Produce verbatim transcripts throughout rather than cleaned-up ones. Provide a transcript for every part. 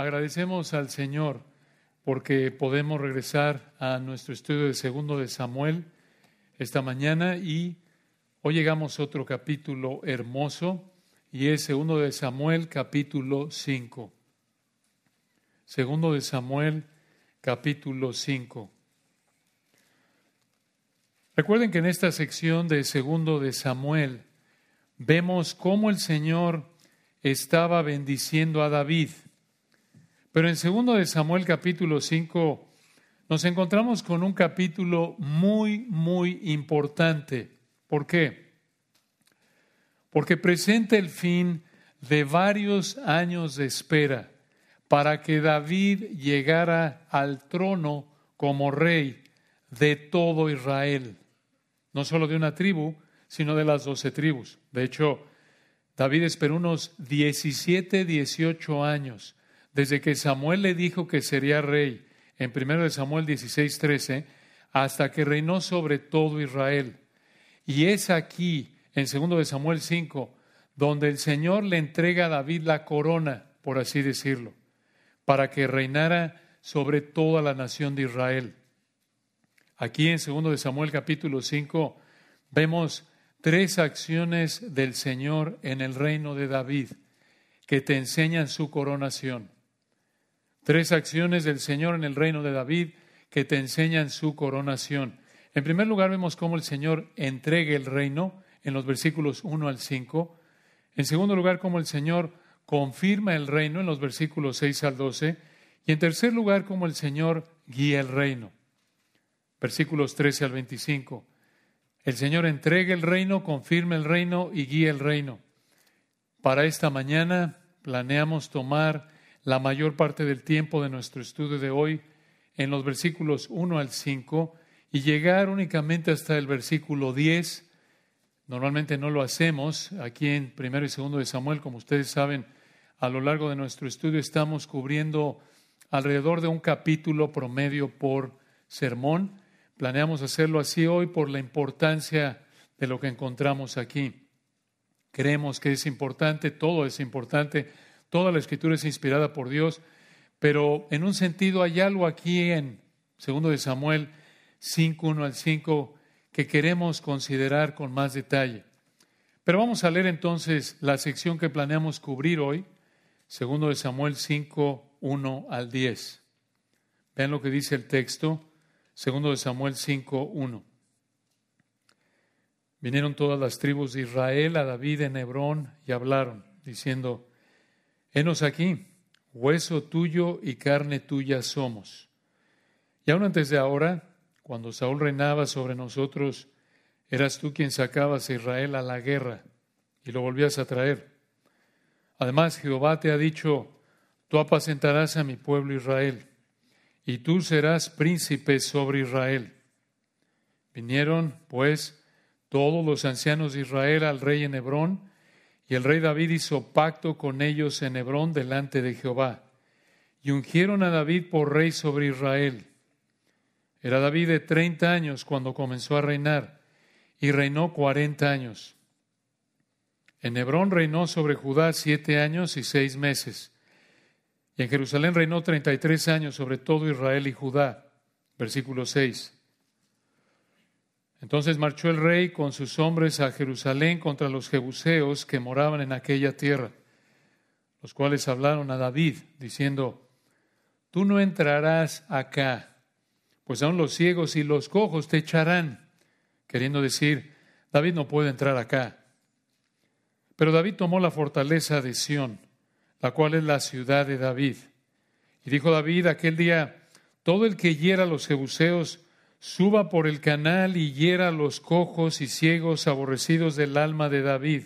Agradecemos al Señor porque podemos regresar a nuestro estudio de Segundo de Samuel esta mañana, y hoy llegamos a otro capítulo hermoso, y es Segundo de Samuel capítulo cinco. Segundo de Samuel capítulo cinco. Recuerden que en esta sección de Segundo de Samuel vemos cómo el Señor estaba bendiciendo a David. Pero en Segundo de Samuel capítulo cinco nos encontramos con un capítulo muy, muy importante. ¿Por qué? Porque presenta el fin de varios años de espera para que David llegara al trono como rey de todo Israel. No solo de una tribu, sino de las doce tribus. De hecho, David esperó unos diecisiete, dieciocho años desde que Samuel le dijo que sería rey, en primero de Samuel dieciséis, trece, hasta que reinó sobre todo Israel. Y es aquí, en segundo de Samuel cinco, donde el Señor le entrega a David la corona, por así decirlo, para que reinara sobre toda la nación de Israel. Aquí en segundo de Samuel capítulo cinco vemos tres acciones del Señor en el reino de David que te enseñan su coronación. Tres acciones del Señor en el reino de David que te enseñan su coronación. En primer lugar, vemos cómo el Señor entrega el reino en los versículos uno al cinco. En segundo lugar, cómo el Señor confirma el reino en los versículos seis al doce. Y en tercer lugar, cómo el Señor guía el reino. Versículos trece al veinticinco. El Señor entrega el reino, confirma el reino y guía el reino. Para esta mañana planeamos tomar la mayor parte del tiempo de nuestro estudio de hoy en los versículos uno al cinco y llegar únicamente hasta el versículo diez. Normalmente no lo hacemos aquí en primero y segundo de Samuel. Como ustedes saben, a lo largo de nuestro estudio estamos cubriendo alrededor de un capítulo promedio por sermón. Planeamos hacerlo así hoy por la importancia de lo que encontramos aquí. Creemos que es importante, todo es importante, toda la Escritura es inspirada por Dios, pero en un sentido hay algo aquí en segundo de Samuel cinco, uno al cinco que queremos considerar con más detalle. Pero vamos a leer entonces la sección que planeamos cubrir hoy, segundo de Samuel cinco, uno al diez. Vean lo que dice el texto. Segundo de Samuel cinco, uno. Vinieron todas las tribus de Israel a David en Hebrón y hablaron, diciendo: Henos aquí, hueso tuyo y carne tuya somos. Y aún antes de ahora, cuando Saúl reinaba sobre nosotros, eras tú quien sacabas a Israel a la guerra y lo volvías a traer. Además, Jehová te ha dicho: Tú apacentarás a mi pueblo Israel, y tú serás príncipe sobre Israel. Vinieron, pues, todos los ancianos de Israel al rey en Hebrón, y el rey David hizo pacto con ellos en Hebrón delante de Jehová, y ungieron a David por rey sobre Israel. Era David de treinta años cuando comenzó a reinar, y reinó cuarenta años. En Hebrón reinó sobre Judá siete años y seis meses. Y en Jerusalén reinó treinta y tres años sobre todo Israel y Judá. Versículo seis. Entonces marchó el rey con sus hombres a Jerusalén contra los jebuseos que moraban en aquella tierra, los cuales hablaron a David, diciendo: Tú no entrarás acá, pues aún los ciegos y los cojos te echarán. Queriendo decir, David no puede entrar acá. Pero David tomó la fortaleza de Sion, la cual es la ciudad de David. Y dijo David aquel día: Todo el que hiera a los jebuseos, suba por el canal y hiera a los cojos y ciegos aborrecidos del alma de David.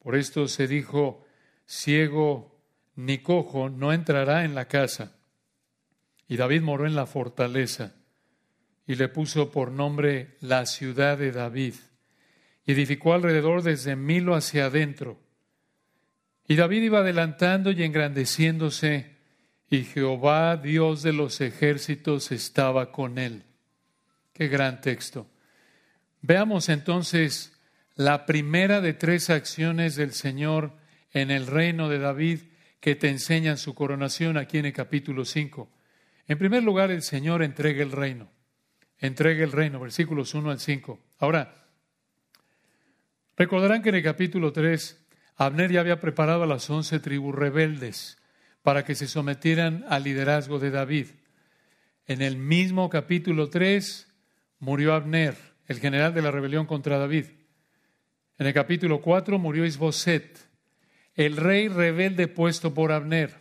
Por esto se dijo: Ciego ni cojo no entrará en la casa. Y David moró en la fortaleza, y le puso por nombre la ciudad de David, y edificó alrededor desde Milo hacia adentro. Y David iba adelantando y engrandeciéndose, y Jehová, Dios de los ejércitos, estaba con él. ¡Qué gran texto! Veamos entonces la primera de tres acciones del Señor en el reino de David que te enseñan su coronación aquí en el capítulo cinco. En primer lugar, el Señor entrega el reino. Entrega el reino, versículos uno al cinco. Ahora, recordarán que en el capítulo tres, Abner ya había preparado a las once tribus rebeldes para que se sometieran al liderazgo de David. En el mismo capítulo tres, murió Abner, el general de la rebelión contra David. En el capítulo cuatro, murió Isboset, el rey rebelde puesto por Abner.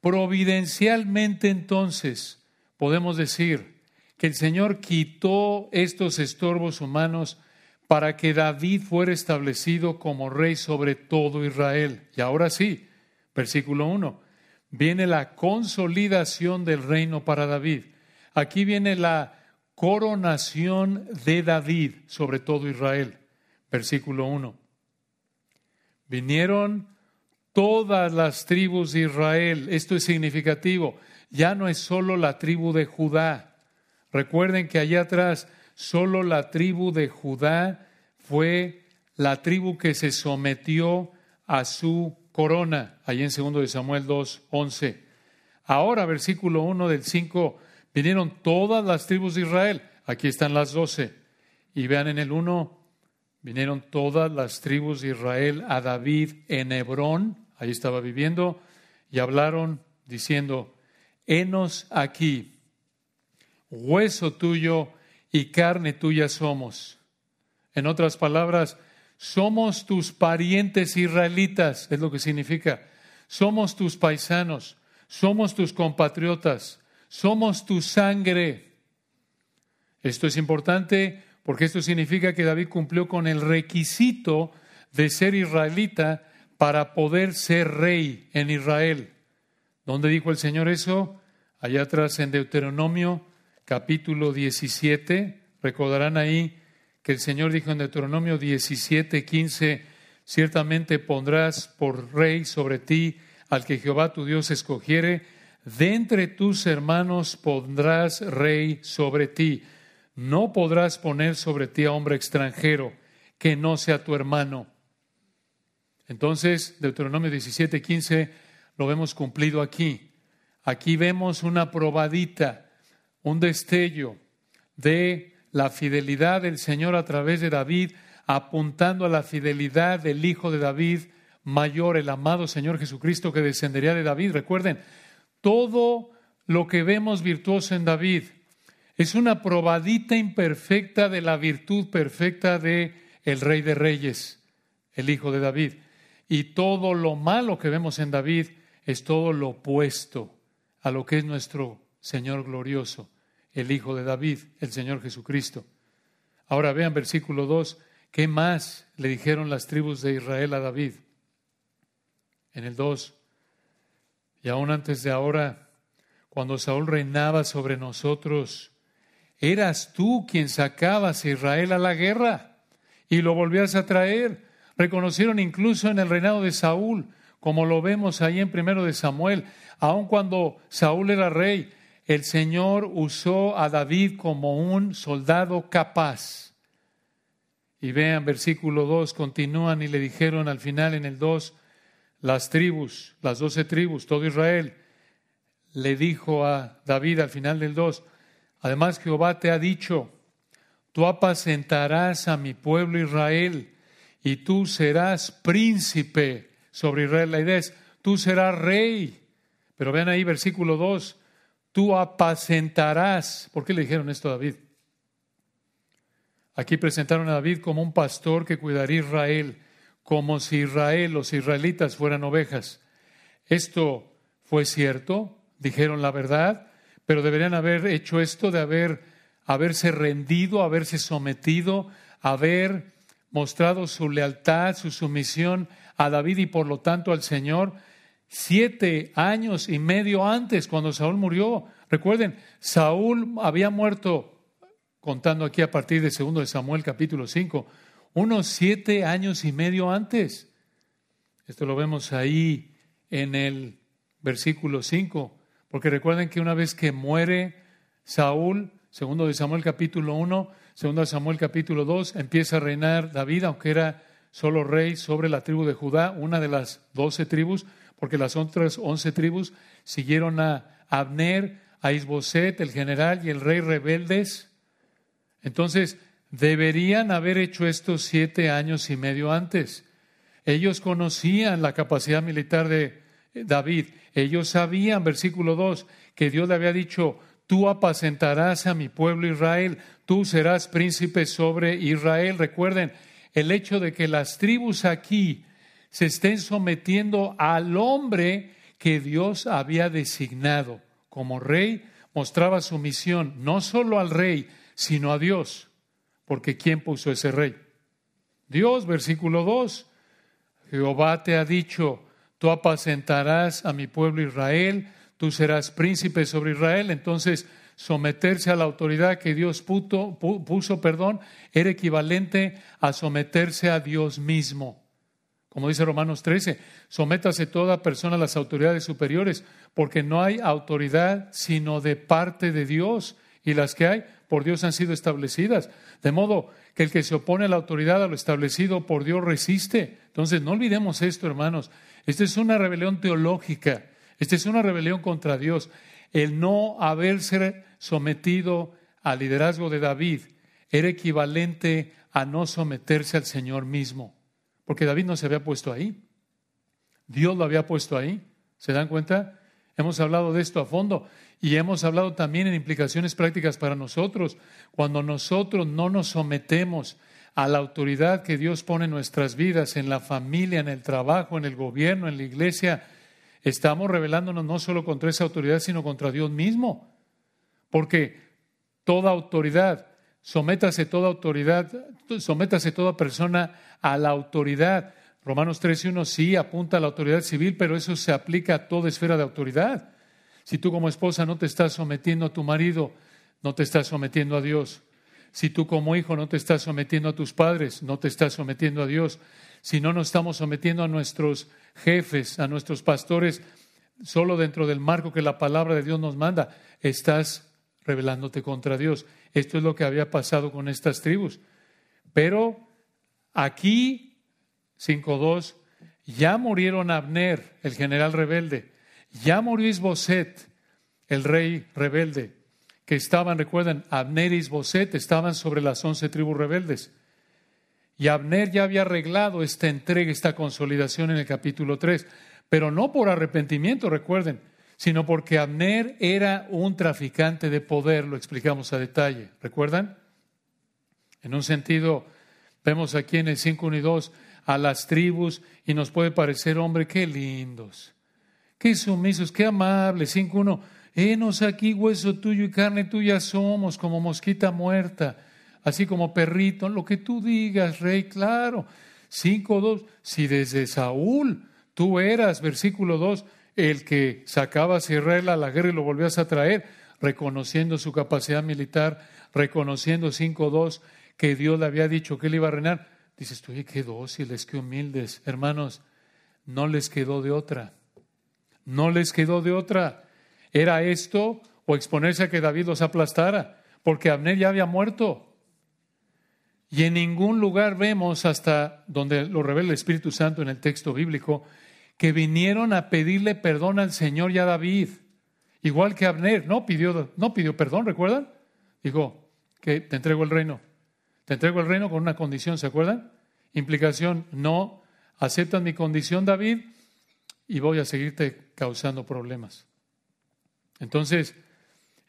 Providencialmente, entonces, podemos decir que el Señor quitó estos estorbos humanos para que David fuera establecido como rey sobre todo Israel. Y ahora sí, versículo uno, viene la consolidación del reino para David. Aquí viene la coronación de David sobre todo Israel. Versículo uno. Vinieron todas las tribus de Israel. Esto es significativo. Ya no es solo la tribu de Judá. Recuerden que allá atrás solo la tribu de Judá fue la tribu que se sometió a su corona. Allí en Segundo de Samuel dos, once. Ahora, versículo uno del cinco, vinieron todas las tribus de Israel. Aquí están las doce. Y vean en el uno, vinieron todas las tribus de Israel a David en Hebrón. Ahí estaba viviendo. Y hablaron diciendo, henos aquí, hueso tuyo y carne tuya somos. En otras palabras, somos tus parientes israelitas, es lo que significa. Somos tus paisanos, somos tus compatriotas, somos tu sangre. Esto es importante porque esto significa que David cumplió con el requisito de ser israelita para poder ser rey en Israel. ¿Dónde dijo el Señor eso? Allá atrás en Deuteronomio capítulo diecisiete. Recordarán ahí que el Señor dijo en Deuteronomio diecisiete, quince, ciertamente pondrás por rey sobre ti al que Jehová tu Dios escogiere, de entre tus hermanos pondrás rey sobre ti. No podrás poner sobre ti a hombre extranjero que no sea tu hermano. Entonces, Deuteronomio diecisiete, quince, lo vemos cumplido aquí. Aquí vemos una probadita, un destello de la fidelidad del Señor a través de David, apuntando a la fidelidad del Hijo de David mayor, el amado Señor Jesucristo que descendería de David. Recuerden, todo lo que vemos virtuoso en David es una probadita imperfecta de la virtud perfecta de el Rey de Reyes, el Hijo de David. Y todo lo malo que vemos en David es todo lo opuesto a lo que es nuestro Señor glorioso, el Hijo de David, el Señor Jesucristo. Ahora vean versículo dos, ¿qué más le dijeron las tribus de Israel a David? En el dos, y aún antes de ahora, cuando Saúl reinaba sobre nosotros, eras tú quien sacabas a Israel a la guerra y lo volvías a traer. Reconocieron incluso en el reinado de Saúl, como lo vemos ahí en Primero de Samuel, aun cuando Saúl era rey, el Señor usó a David como un soldado capaz. Y vean, versículo dos, continúan y le dijeron al final en el dos, las tribus, las doce tribus, todo Israel, le dijo a David al final del dos, además Jehová te ha dicho, tú apacentarás a mi pueblo Israel y tú serás príncipe sobre Israel. La idea es, tú serás rey. Pero vean ahí, versículo dos, tú apacentarás. ¿Por qué le dijeron esto a David? Aquí presentaron a David como un pastor que cuidaría a Israel, como si Israel, los israelitas, fueran ovejas. Esto fue cierto, dijeron la verdad, pero deberían haber hecho esto de haber, haberse rendido, haberse sometido, haber mostrado su lealtad, su sumisión a David y por lo tanto al Señor. Siete años y medio antes, cuando Saúl murió. Recuerden, Saúl había muerto, contando aquí a partir de Segundo de Samuel capítulo cinco, unos siete años y medio antes. Esto lo vemos ahí en el versículo cinco, porque recuerden que una vez que muere Saúl, Segundo de Samuel capítulo uno, Segundo de Samuel capítulo dos, empieza a reinar David, aunque era solo rey sobre la tribu de Judá, una de las doce tribus. porque las otras once tribus siguieron a Abner, a Isboset, el general y el rey rebeldes. Entonces, deberían haber hecho esto siete años y medio antes. Ellos conocían la capacidad militar de David. Ellos sabían, versículo dos, que Dios le había dicho, tú apacentarás a mi pueblo Israel, tú serás príncipe sobre Israel. Recuerden, el hecho de que las tribus aquí se estén sometiendo al hombre que Dios había designado como rey, mostraba sumisión no solo al rey, sino a Dios. Porque ¿quién puso ese rey? Dios, versículo dos. Jehová te ha dicho, tú apacentarás a mi pueblo Israel, tú serás príncipe sobre Israel. Entonces, someterse a la autoridad que Dios puto, puso, perdón, era equivalente a someterse a Dios mismo. Como dice Romanos trece, sométase toda persona a las autoridades superiores, porque no hay autoridad sino de parte de Dios, y las que hay por Dios han sido establecidas. De modo que el que se opone a la autoridad, a lo establecido por Dios, resiste. Entonces, no olvidemos esto, hermanos. Esta es una rebelión teológica. Esta es una rebelión contra Dios. El no haberse sometido al liderazgo de David era equivalente a no someterse al Señor mismo. Porque David no se había puesto ahí. Dios lo había puesto ahí. ¿Se dan cuenta? Hemos hablado de esto a fondo. Y hemos hablado también en implicaciones prácticas para nosotros. Cuando nosotros no nos sometemos a la autoridad que Dios pone en nuestras vidas, en la familia, en el trabajo, en el gobierno, en la iglesia, estamos rebelándonos no solo contra esa autoridad, sino contra Dios mismo. Porque toda autoridad, sométase toda autoridad, sométase toda persona a la autoridad. Romanos trece uno sí apunta a la autoridad civil, pero eso se aplica a toda esfera de autoridad. Si tú como esposa no te estás sometiendo a tu marido, no te estás sometiendo a Dios. Si tú como hijo no te estás sometiendo a tus padres, no te estás sometiendo a Dios. Si no nos estamos sometiendo a nuestros jefes, a nuestros pastores, solo dentro del marco que la palabra de Dios nos manda, estás rebelándote contra Dios. Esto es lo que había pasado con estas tribus. Pero aquí, cinco dos, ya murieron Abner, el general rebelde. Ya murió Isboset, el rey rebelde, que estaban, recuerden, Abner y Isboset estaban sobre las once tribus rebeldes. Y Abner ya había arreglado esta entrega, esta consolidación en el capítulo tres, pero no por arrepentimiento, recuerden, sino porque Abner era un traficante de poder, lo explicamos a detalle, ¿recuerdan? En un sentido, vemos aquí en el cinco uno y dos a las tribus y nos puede parecer, hombre, qué lindos, qué sumisos, qué amables. cinco uno, henos aquí, hueso tuyo y carne tuya somos, como mosquita muerta, así como perrito, lo que tú digas, rey, claro. cinco dos, si desde Saúl tú eras, versículo dos, el que sacabas a Israel a la guerra y lo volvías a traer, reconociendo su capacidad militar, reconociendo cinco dos, que Dios le había dicho que él iba a reinar. Dices tú, oye, qué dóciles, qué humildes. Hermanos, no les quedó de otra. No les quedó de otra. Era esto o exponerse a que David los aplastara, porque Abner ya había muerto. Y en ningún lugar vemos, hasta donde lo revela el Espíritu Santo en el texto bíblico, que vinieron a pedirle perdón al Señor y a David. Igual que Abner, no pidió, no pidió perdón, ¿recuerdan? Dijo, que te entrego el reino. Te entrego el reino con una condición, ¿se acuerdan? Implicación, no aceptas mi condición, David, y voy a seguirte causando problemas. Entonces,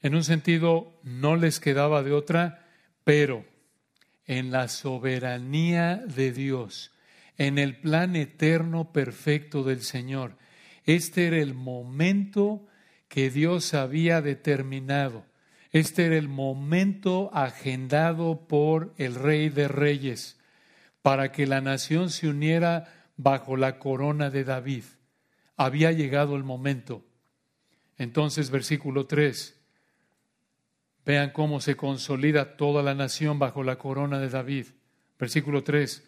en un sentido, no les quedaba de otra, pero en la soberanía de Dios, en el plan eterno perfecto del Señor, este era el momento que Dios había determinado. Este era el momento agendado por el Rey de Reyes para que la nación se uniera bajo la corona de David. Había llegado el momento. Entonces, versículo tres, vean cómo se consolida toda la nación bajo la corona de David. Versículo tres,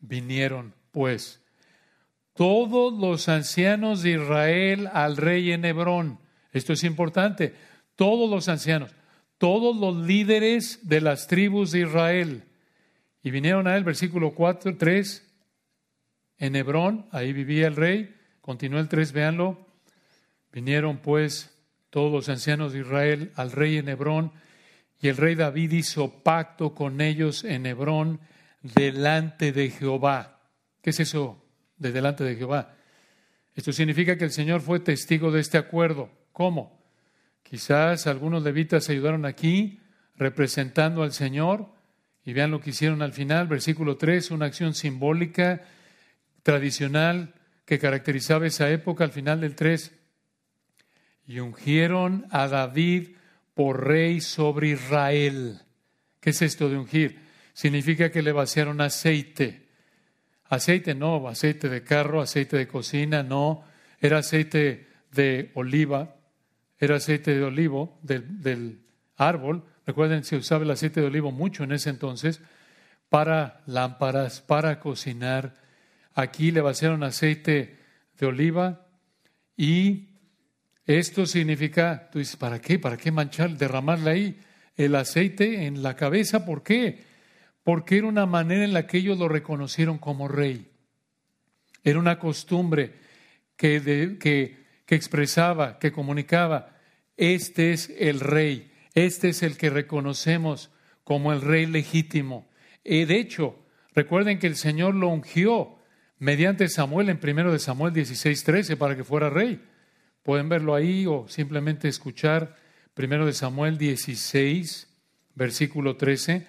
vinieron pues todos los ancianos de Israel al rey en Hebrón. Esto es importante, todos los ancianos, todos los líderes de las tribus de Israel. Y vinieron a él, versículo cuatro, tres, en Hebrón, ahí vivía el rey, Continúa el tres, véanlo. Vinieron pues todos los ancianos de Israel al rey en Hebrón, y el rey David hizo pacto con ellos en Hebrón delante de Jehová. ¿Qué es eso de delante de Jehová? Esto significa que el Señor fue testigo de este acuerdo. ¿Cómo? Quizás algunos levitas ayudaron aquí representando al Señor, y vean lo que hicieron al final, versículo tres, una acción simbólica, tradicional, que caracterizaba esa época al final del tres. Y ungieron a David por rey sobre Israel. ¿Qué es esto de ungir? Significa que le vaciaron aceite. Aceite no, aceite de carro, aceite de cocina, no. Era aceite de oliva, era aceite de olivo del, del árbol. Recuerden, se usaba el aceite de olivo mucho en ese entonces para lámparas, para cocinar. Aquí le vaciaron aceite de oliva, y esto significa, tú dices, ¿para qué? ¿Para qué manchar, derramarle ahí el aceite en la cabeza? ¿Por qué? Porque era una manera en la que ellos lo reconocieron como rey. Era una costumbre que, de, que, que expresaba, que comunicaba, este es el rey, este es el que reconocemos como el rey legítimo. Y de hecho, recuerden que el Señor lo ungió mediante Samuel en primero de Samuel dieciséis, trece para que fuera rey. Pueden verlo ahí o simplemente escuchar primero de Samuel dieciséis, versículo trece.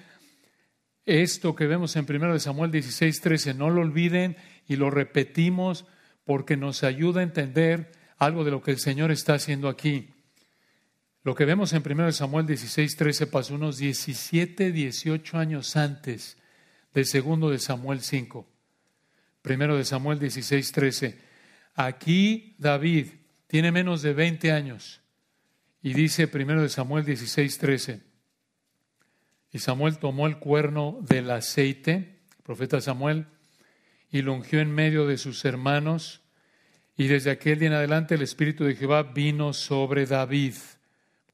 Esto que vemos en primero de Samuel dieciséis, trece, no lo olviden y lo repetimos porque nos ayuda a entender algo de lo que el Señor está haciendo aquí. Lo que vemos en primero de Samuel dieciséis, trece pasó unos diecisiete, dieciocho años antes de segundo de Samuel cinco. Primero de Samuel dieciséis, trece. Aquí David tiene menos de veinte años. Y dice primero de Samuel dieciséis, trece. Y Samuel tomó el cuerno del aceite, el profeta Samuel, y lo ungió en medio de sus hermanos. Y desde aquel día en adelante el Espíritu de Jehová vino sobre David.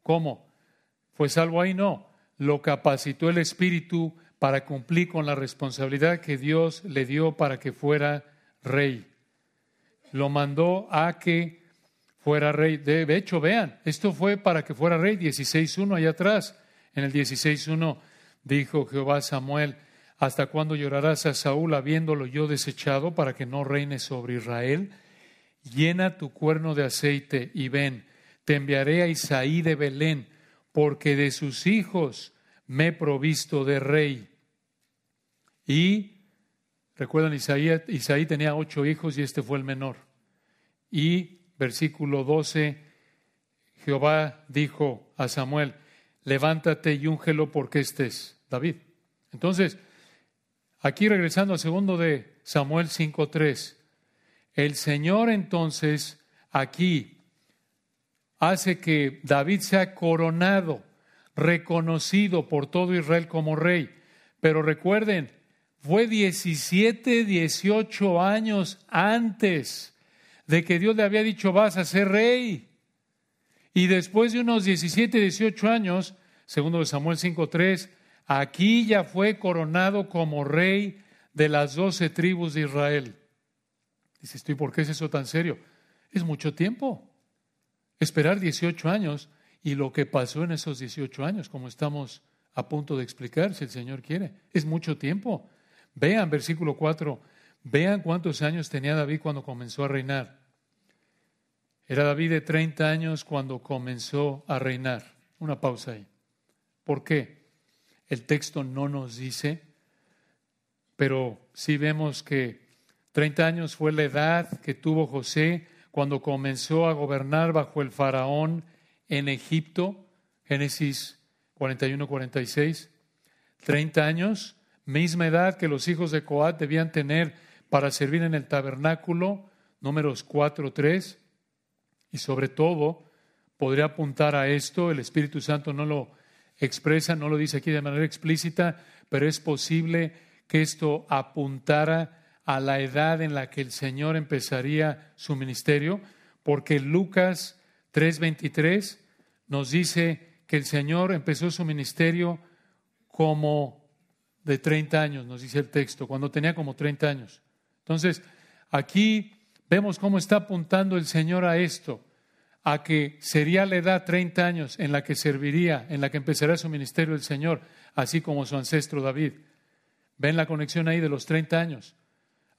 ¿Cómo? ¿Fue salvo ahí? No. Lo capacitó el Espíritu para cumplir con la responsabilidad que Dios le dio para que fuera rey. Lo mandó a que fuera rey. De hecho, vean, esto fue para que fuera rey, dieciséis uno allá atrás. En el dieciséis uno dijo Jehová a Samuel, ¿hasta cuándo llorarás a Saúl habiéndolo yo desechado para que no reine sobre Israel? Llena tu cuerno de aceite y ven, te enviaré a Isaí de Belén, porque de sus hijos me he provisto de rey. Y, recuerdan, Isaí, Isaí tenía ocho hijos y este fue el menor. Y, versículo doce, Jehová dijo a Samuel, levántate y úngelo porque este es David. Entonces, aquí regresando al segundo de Samuel cinco, tres, el Señor entonces aquí hace que David sea coronado, reconocido por todo Israel como rey. Pero recuerden, fue diecisiete, dieciocho años antes de que Dios le había dicho, vas a ser rey. Y después de unos diecisiete, dieciocho años, segundo de Samuel cinco, tres, aquí ya fue coronado como rey de las doce tribus de Israel. Dices tú, ¿y por qué es eso tan serio? Es mucho tiempo. Esperar dieciocho años y lo que pasó en esos dieciocho años, como estamos a punto de explicar, si el Señor quiere. Es mucho tiempo. Vean, versículo cuatro, vean cuántos años tenía David cuando comenzó a reinar. Era David de treinta años cuando comenzó a reinar. Una pausa ahí. ¿Por qué? El texto no nos dice, pero sí vemos que treinta años fue la edad que tuvo José cuando comenzó a gobernar bajo el faraón en Egipto. Génesis cuarenta y uno, cuarenta y seis. treinta años, misma edad que los hijos de Coat debían tener para servir en el tabernáculo. Números cuatro, tres. Y sobre todo, podría apuntar a esto, el Espíritu Santo no lo expresa, no lo dice aquí de manera explícita, pero es posible que esto apuntara a la edad en la que el Señor empezaría su ministerio, porque Lucas tres, veintitrés nos dice que el Señor empezó su ministerio como de treinta años, nos dice el texto, cuando tenía como treinta años. Entonces, aquí Vemos cómo está apuntando el Señor a esto, a que sería la edad treinta años en la que serviría, en la que empezará su ministerio el Señor, así como su ancestro David. ¿Ven la conexión ahí de los treinta años?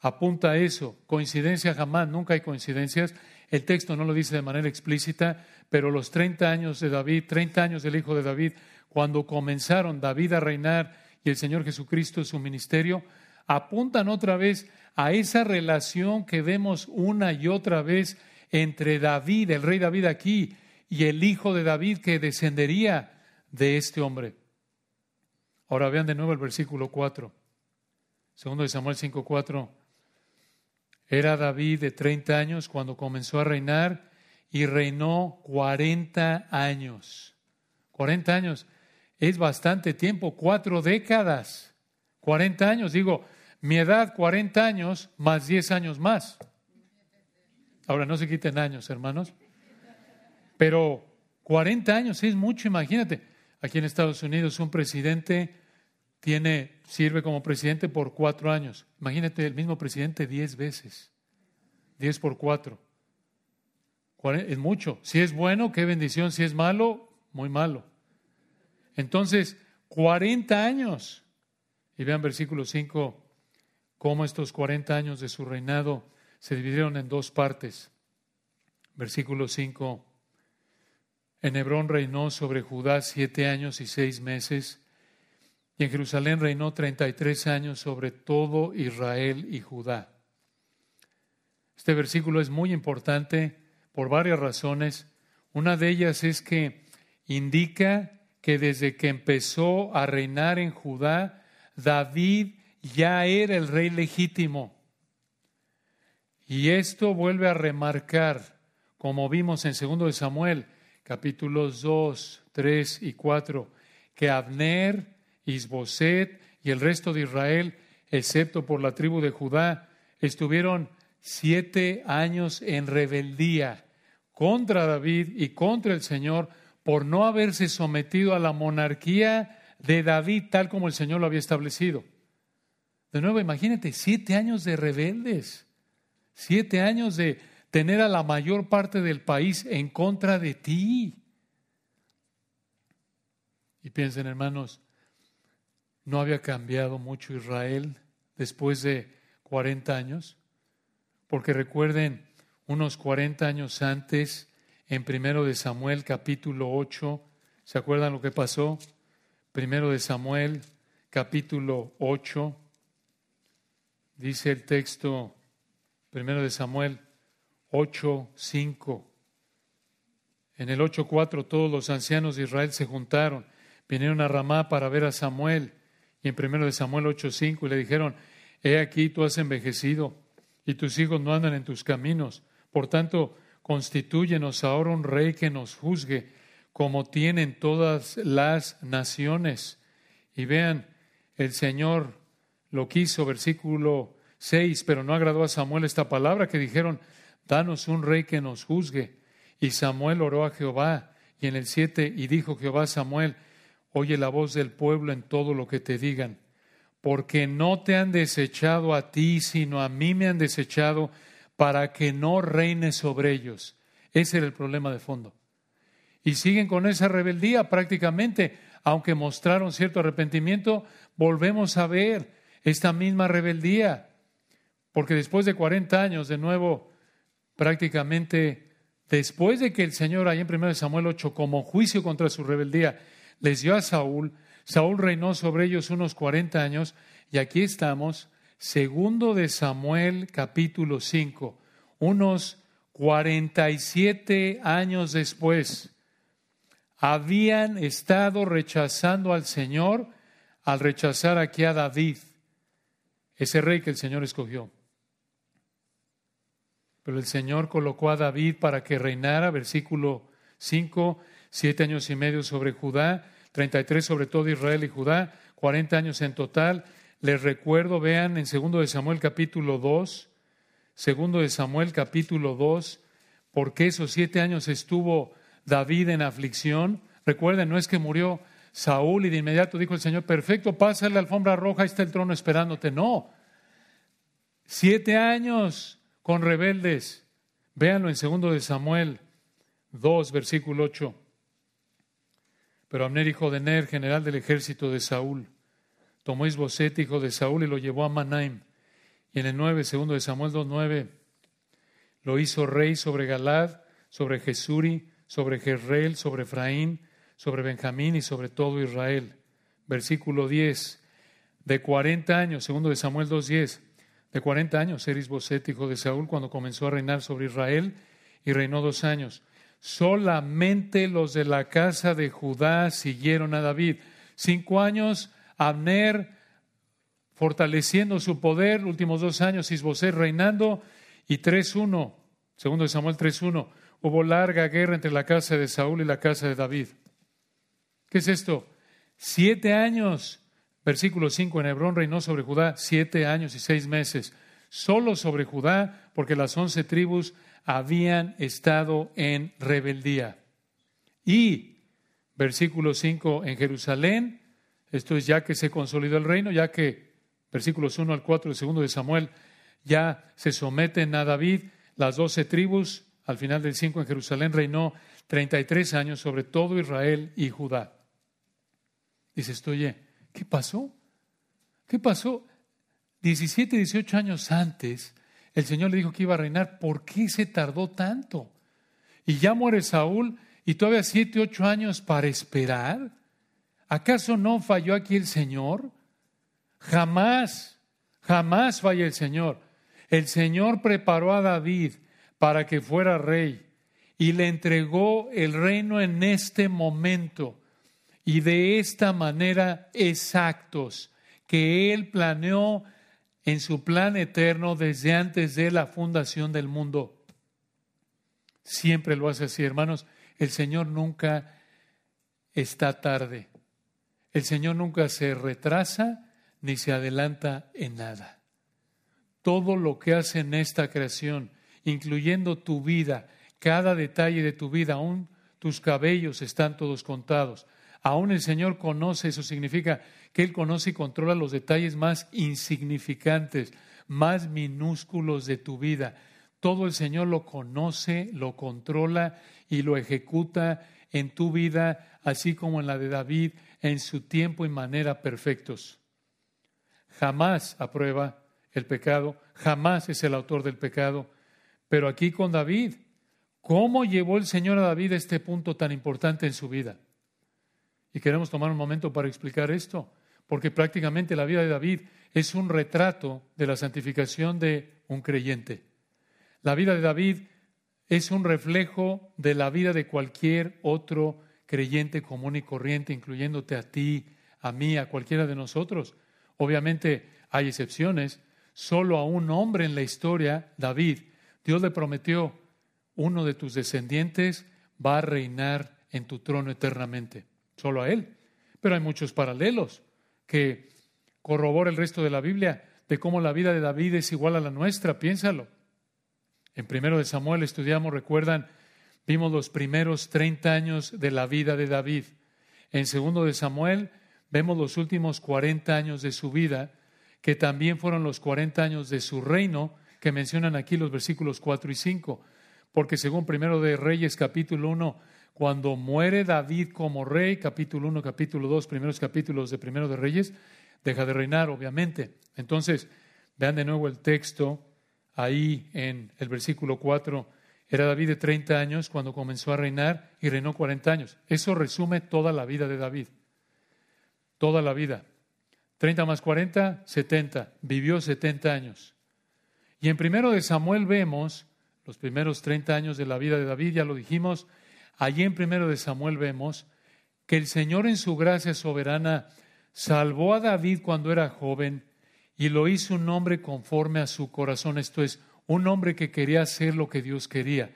Apunta a eso. Coincidencia jamás, nunca hay coincidencias. El texto no lo dice de manera explícita, pero los treinta años de David, treinta años del hijo de David, cuando comenzaron David a reinar y el Señor Jesucristo su ministerio, apuntan otra vez a esa relación que vemos una y otra vez entre David, el rey David aquí, y el hijo de David que descendería de este hombre. Ahora vean de nuevo el versículo cuatro. Segundo de Samuel cinco cuatro. Era David de treinta años cuando comenzó a reinar y reinó cuarenta años. cuarenta años es bastante tiempo, cuatro décadas. cuarenta años, digo, mi edad cuarenta años más diez años más. Ahora no se quiten años, hermanos. Pero cuarenta años es mucho, imagínate. Aquí en Estados Unidos un presidente tiene, sirve como presidente por cuatro años. Imagínate el mismo presidente diez veces. Diez por cuatro. Es mucho. Si es bueno, qué bendición. Si es malo, muy malo. Entonces, cuarenta años. Y vean versículo cinco, cómo estos cuarenta años de su reinado se dividieron en dos partes. Versículo cinco. En Hebrón reinó sobre Judá siete años y seis meses, y en Jerusalén reinó treinta y tres años sobre todo Israel y Judá. Este versículo es muy importante por varias razones. Una de ellas es que indica que desde que empezó a reinar en Judá, David ya era el rey legítimo. Y esto vuelve a remarcar, como vimos en Segundo de Samuel, capítulos dos, tres y cuatro, que Abner, Isboset y el resto de Israel, excepto por la tribu de Judá, estuvieron siete años en rebeldía contra David y contra el Señor por no haberse sometido a la monarquía de David tal como el Señor lo había establecido. De nuevo, imagínate, siete años de rebeldes. Siete años de tener a la mayor parte del país en contra de ti. Y piensen, hermanos, ¿no había cambiado mucho Israel después de cuarenta años? Porque recuerden, unos cuarenta años antes, en Primero de Samuel, capítulo ocho, ¿se acuerdan lo que pasó? Primero de Samuel, capítulo ocho, dice el texto... Primero de Samuel ocho cinco. En el ocho cuatro todos los ancianos de Israel se juntaron, vinieron a Ramá para ver a Samuel. Y en Primero de Samuel ocho cinco y le dijeron: he aquí tú has envejecido y tus hijos no andan en tus caminos. Por tanto, constitúyenos ahora un rey que nos juzgue como tienen todas las naciones. Y vean, el Señor lo quiso, versículo seis, pero no agradó a Samuel esta palabra que dijeron: danos un rey que nos juzgue. Y Samuel oró a Jehová, y en el siete, y dijo Jehová a Samuel: oye la voz del pueblo en todo lo que te digan, porque no te han desechado a ti, sino a mí me han desechado, para que no reine sobre ellos. Ese era el problema de fondo. Y siguen con esa rebeldía prácticamente, aunque mostraron cierto arrepentimiento, volvemos a ver esta misma rebeldía. Porque después de cuarenta años, de nuevo, prácticamente después de que el Señor, ahí en Primero Samuel ocho, como juicio contra su rebeldía, les dio a Saúl, Saúl reinó sobre ellos unos cuarenta años, y aquí estamos, Segundo de Samuel, capítulo cinco, unos cuarenta y siete años después. Habían estado rechazando al Señor al rechazar aquí a David, ese rey que el Señor escogió. Pero el Señor colocó a David para que reinara, versículo cinco, siete años y medio sobre Judá, treinta y tres sobre todo Israel y Judá, cuarenta años en total. Les recuerdo, vean, en Segundo de Samuel capítulo dos, Segundo de Samuel capítulo dos, porque esos siete años estuvo David en aflicción. Recuerden, no es que murió Saúl y de inmediato dijo el Señor: perfecto, pasa la alfombra roja, ahí está el trono esperándote. No, siete años con rebeldes. Véanlo en Segundo de Samuel dos, versículo ocho. Pero Abner, hijo de Ner, general del ejército de Saúl, tomó Isboset, hijo de Saúl, y lo llevó a Manaim. Y en el nueve, Segundo de Samuel dos, nueve, lo hizo rey sobre Galad, sobre Gesuri, sobre Jezreel, sobre Efraín, sobre Benjamín y sobre todo Israel. Versículo diez, de cuarenta años, Segundo de Samuel dos, diez, de cuarenta años era Isboset, hijo de Saúl, cuando comenzó a reinar sobre Israel, y reinó dos años. Solamente los de la casa de Judá siguieron a David. Cinco años, Abner fortaleciendo su poder. Últimos dos años, Isboset reinando. Y tres uno, Segundo de Samuel tres uno, hubo larga guerra entre la casa de Saúl y la casa de David. ¿Qué es esto? Siete años, versículo cinco, en Hebrón reinó sobre Judá siete años y seis meses. Solo sobre Judá, porque las once tribus habían estado en rebeldía. Y, versículo cinco, en Jerusalén, esto es ya que se consolidó el reino, ya que, versículos uno al cuatro de Segundo de Samuel, ya se someten a David, las doce tribus, al final del cinco en Jerusalén reinó treinta y tres años sobre todo Israel y Judá. Dices tú, oye, ¿qué pasó? ¿Qué pasó? diecisiete, dieciocho años antes, el Señor le dijo que iba a reinar. ¿Por qué se tardó tanto? Y ya muere Saúl y todavía siete, ocho años para esperar. ¿Acaso no falló aquí el Señor? Jamás, jamás falla el Señor. El Señor preparó a David para que fuera rey y le entregó el reino en este momento y de esta manera exactos que Él planeó en su plan eterno desde antes de la fundación del mundo. Siempre lo hace así, hermanos. El Señor nunca está tarde. El Señor nunca se retrasa ni se adelanta en nada. Todo lo que hace en esta creación, incluyendo tu vida, cada detalle de tu vida, aún tus cabellos están todos contados. Aún el Señor conoce, eso significa que Él conoce y controla los detalles más insignificantes, más minúsculos de tu vida. Todo el Señor lo conoce, lo controla y lo ejecuta en tu vida, así como en la de David, en su tiempo y manera perfectos. Jamás aprueba el pecado, jamás es el autor del pecado. Pero aquí con David, ¿cómo llevó el Señor a David a este punto tan importante en su vida? Y queremos tomar un momento para explicar esto, porque prácticamente la vida de David es un retrato de la santificación de un creyente. La vida de David es un reflejo de la vida de cualquier otro creyente común y corriente, incluyéndote a ti, a mí, a cualquiera de nosotros. Obviamente hay excepciones. Solo a un hombre en la historia, David, Dios le prometió, uno de tus descendientes va a reinar en tu trono eternamente. Solo a él. Pero hay muchos paralelos que corroboran el resto de la Biblia de cómo la vida de David es igual a la nuestra. Piénsalo. En Primero de Samuel estudiamos, recuerdan, vimos los primeros treinta años de la vida de David. En Segundo de Samuel vemos los últimos cuarenta años de su vida, que también fueron los cuarenta años de su reino, que mencionan aquí los versículos cuatro y cinco. Porque según Primero de Reyes, capítulo uno, cuando muere David como rey, capítulo uno, capítulo dos, primeros capítulos de Primero de Reyes, deja de reinar, obviamente. Entonces, vean de nuevo el texto, ahí en el versículo cuatro, era David de treinta años cuando comenzó a reinar y reinó cuarenta años. Eso resume toda la vida de David. Toda la vida. treinta más cuarenta, setenta. Vivió setenta años. Y en Primero de Samuel vemos los primeros treinta años de la vida de David, ya lo dijimos. Allí en Primero de Samuel vemos que el Señor en su gracia soberana salvó a David cuando era joven y lo hizo un hombre conforme a su corazón. Esto es, un hombre que quería hacer lo que Dios quería.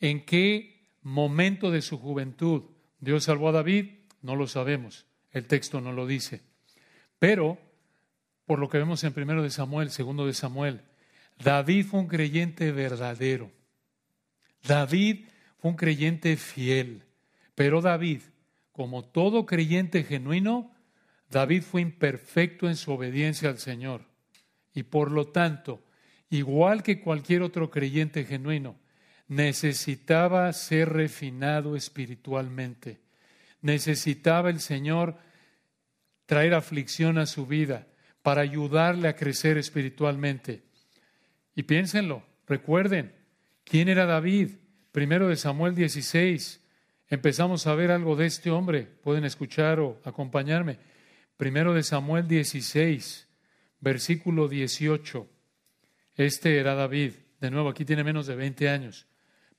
¿En qué momento de su juventud Dios salvó a David? No lo sabemos. El texto no lo dice. Pero, por lo que vemos en Primero de Samuel, Segundo de Samuel, David fue un creyente verdadero. David fue un creyente fiel, pero David, como todo creyente genuino, David fue imperfecto en su obediencia al Señor. Y por lo tanto, igual que cualquier otro creyente genuino, necesitaba ser refinado espiritualmente. Necesitaba el Señor traer aflicción a su vida para ayudarle a crecer espiritualmente. Y piénsenlo, recuerden, ¿quién era David? Primero de Samuel dieciséis. Empezamos a ver algo de este hombre. Pueden escuchar o acompañarme. Primero de Samuel dieciséis, versículo dieciocho. Este era David. De nuevo, aquí tiene menos de veinte años.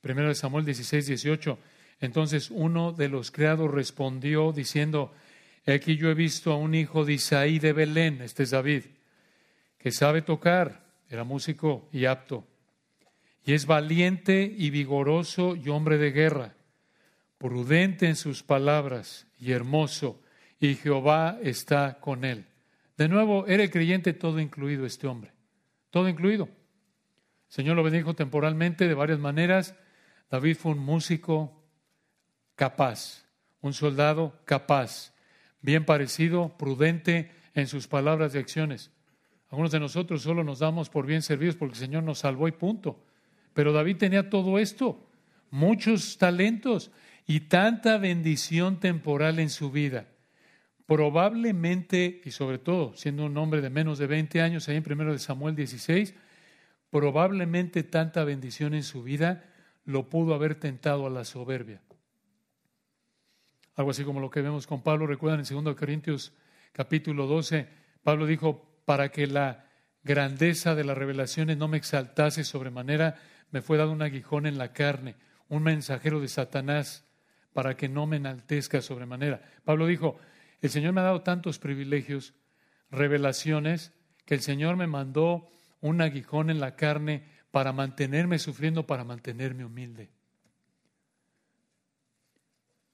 Primero de Samuel dieciséis, dieciocho. Entonces uno de los criados respondió diciendo, aquí yo he visto a un hijo de Isaí de Belén, este es David, que sabe tocar, era músico y apto, y es valiente y vigoroso y hombre de guerra, prudente en sus palabras y hermoso, y Jehová está con él. De nuevo, era el creyente todo incluido este hombre, todo incluido. El Señor lo bendijo temporalmente de varias maneras. David fue un músico capaz, un soldado capaz, bien parecido, prudente en sus palabras y acciones. Algunos de nosotros solo nos damos por bien servidos porque el Señor nos salvó y punto. Pero David tenía todo esto, muchos talentos y tanta bendición temporal en su vida. Probablemente, y sobre todo siendo un hombre de menos de veinte años, ahí en primero de Samuel dieciséis, probablemente tanta bendición en su vida lo pudo haber tentado a la soberbia. Algo así como lo que vemos con Pablo, recuerdan en segundo de Corintios capítulo doce, Pablo dijo, para que la grandeza de las revelaciones no me exaltase sobremanera, me fue dado un aguijón en la carne, un mensajero de Satanás, para que no me enaltezca sobremanera. Pablo dijo, el Señor me ha dado tantos privilegios, revelaciones, que el Señor me mandó un aguijón en la carne para mantenerme sufriendo, para mantenerme humilde.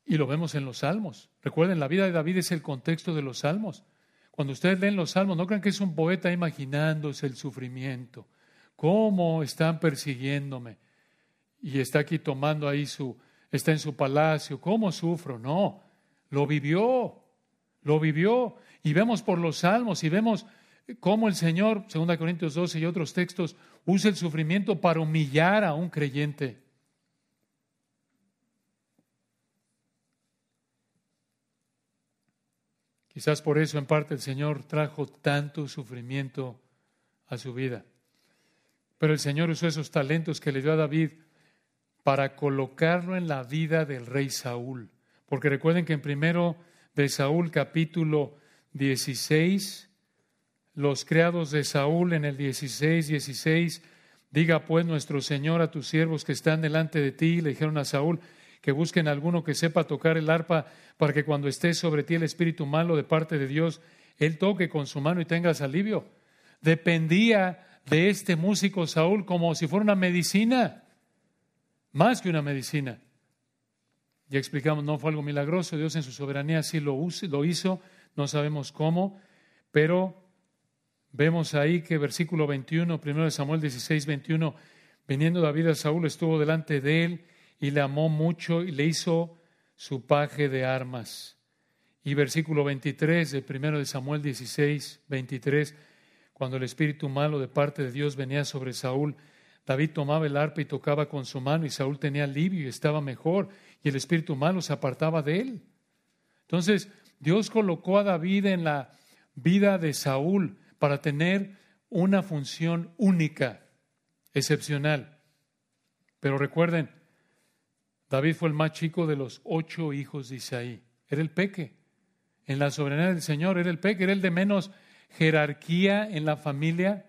Y lo vemos en los Salmos. Recuerden, la vida de David es el contexto de los Salmos. Cuando ustedes leen los Salmos, no crean que es un poeta imaginándose el sufrimiento. ¿Cómo están persiguiéndome? Y está aquí tomando ahí su, está en su palacio. ¿Cómo sufro? No, lo vivió, lo vivió. Y vemos por los Salmos y vemos cómo el Señor, segunda Corintios doce y otros textos, usa el sufrimiento para humillar a un creyente. Quizás por eso, en parte, el Señor trajo tanto sufrimiento a su vida. Pero el Señor usó esos talentos que le dio a David para colocarlo en la vida del rey Saúl. Porque recuerden que en primero de Saúl, capítulo dieciséis, los criados de Saúl en el dieciséis, dieciséis, diga pues nuestro Señor a tus siervos que están delante de ti, le dijeron a Saúl, que busquen alguno que sepa tocar el arpa para que cuando esté sobre ti el espíritu malo de parte de Dios, él toque con su mano y tengas alivio. Dependía de este músico Saúl como si fuera una medicina, más que una medicina. Ya explicamos, no fue algo milagroso, Dios en su soberanía sí lo, uso, lo hizo, no sabemos cómo, pero vemos ahí que versículo veintiuno, primero de Samuel dieciséis, veintiuno, viniendo David a Saúl estuvo delante de él, y le amó mucho y le hizo su paje de armas. Y versículo veintitrés de primero de Samuel dieciséis, veintitrés, cuando el espíritu malo de parte de Dios venía sobre Saúl, David tomaba el arpa y tocaba con su mano y Saúl tenía alivio y estaba mejor y el espíritu malo se apartaba de él. Entonces Dios colocó a David en la vida de Saúl para tener una función única, excepcional. Pero recuerden, David fue el más chico de los ocho hijos de Isaí. Era el peque. En la soberanía del Señor era el peque. Era el de menos jerarquía en la familia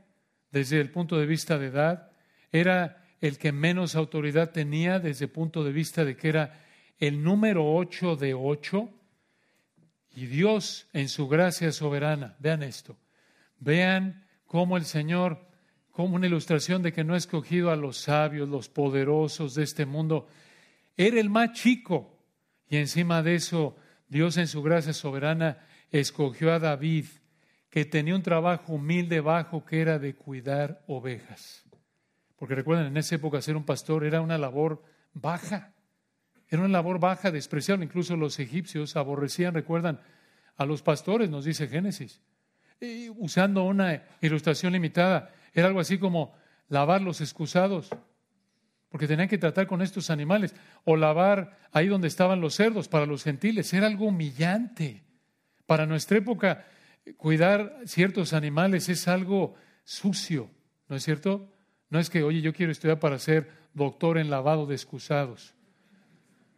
desde el punto de vista de edad. Era el que menos autoridad tenía desde el punto de vista de que era el número ocho de ocho. Y Dios en su gracia soberana. Vean esto. Vean cómo el Señor, como una ilustración de que no ha escogido a los sabios, los poderosos de este mundo. Era el más chico y encima de eso Dios en su gracia soberana escogió a David que tenía un trabajo humilde bajo que era de cuidar ovejas. Porque recuerden, en esa época ser un pastor era una labor baja, era una labor baja, despreciable. Incluso los egipcios aborrecían, recuerdan, a los pastores, nos dice Génesis. Y usando una ilustración limitada, era algo así como lavar los excusados, porque tenían que tratar con estos animales, o lavar ahí donde estaban los cerdos para los gentiles. Era algo humillante. Para nuestra época, cuidar ciertos animales es algo sucio, ¿no es cierto? No es que, oye, yo quiero estudiar para ser doctor en lavado de excusados.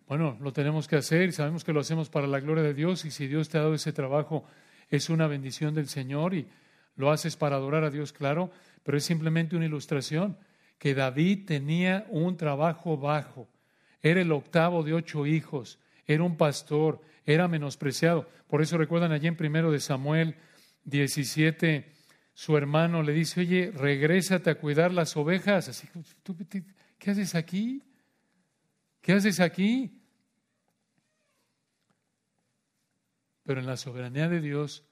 Bueno, lo tenemos que hacer y sabemos que lo hacemos para la gloria de Dios, y si Dios te ha dado ese trabajo, es una bendición del Señor y lo haces para adorar a Dios, claro, pero es simplemente una ilustración que David tenía un trabajo bajo. Era el octavo de ocho hijos, era un pastor, era menospreciado. Por eso recuerdan allí en Primero de Samuel diecisiete, su hermano le dice, oye, regrésate a cuidar las ovejas. Así, ¿tú, te, ¿qué haces aquí? ¿Qué haces aquí? Pero en la soberanía de Dios,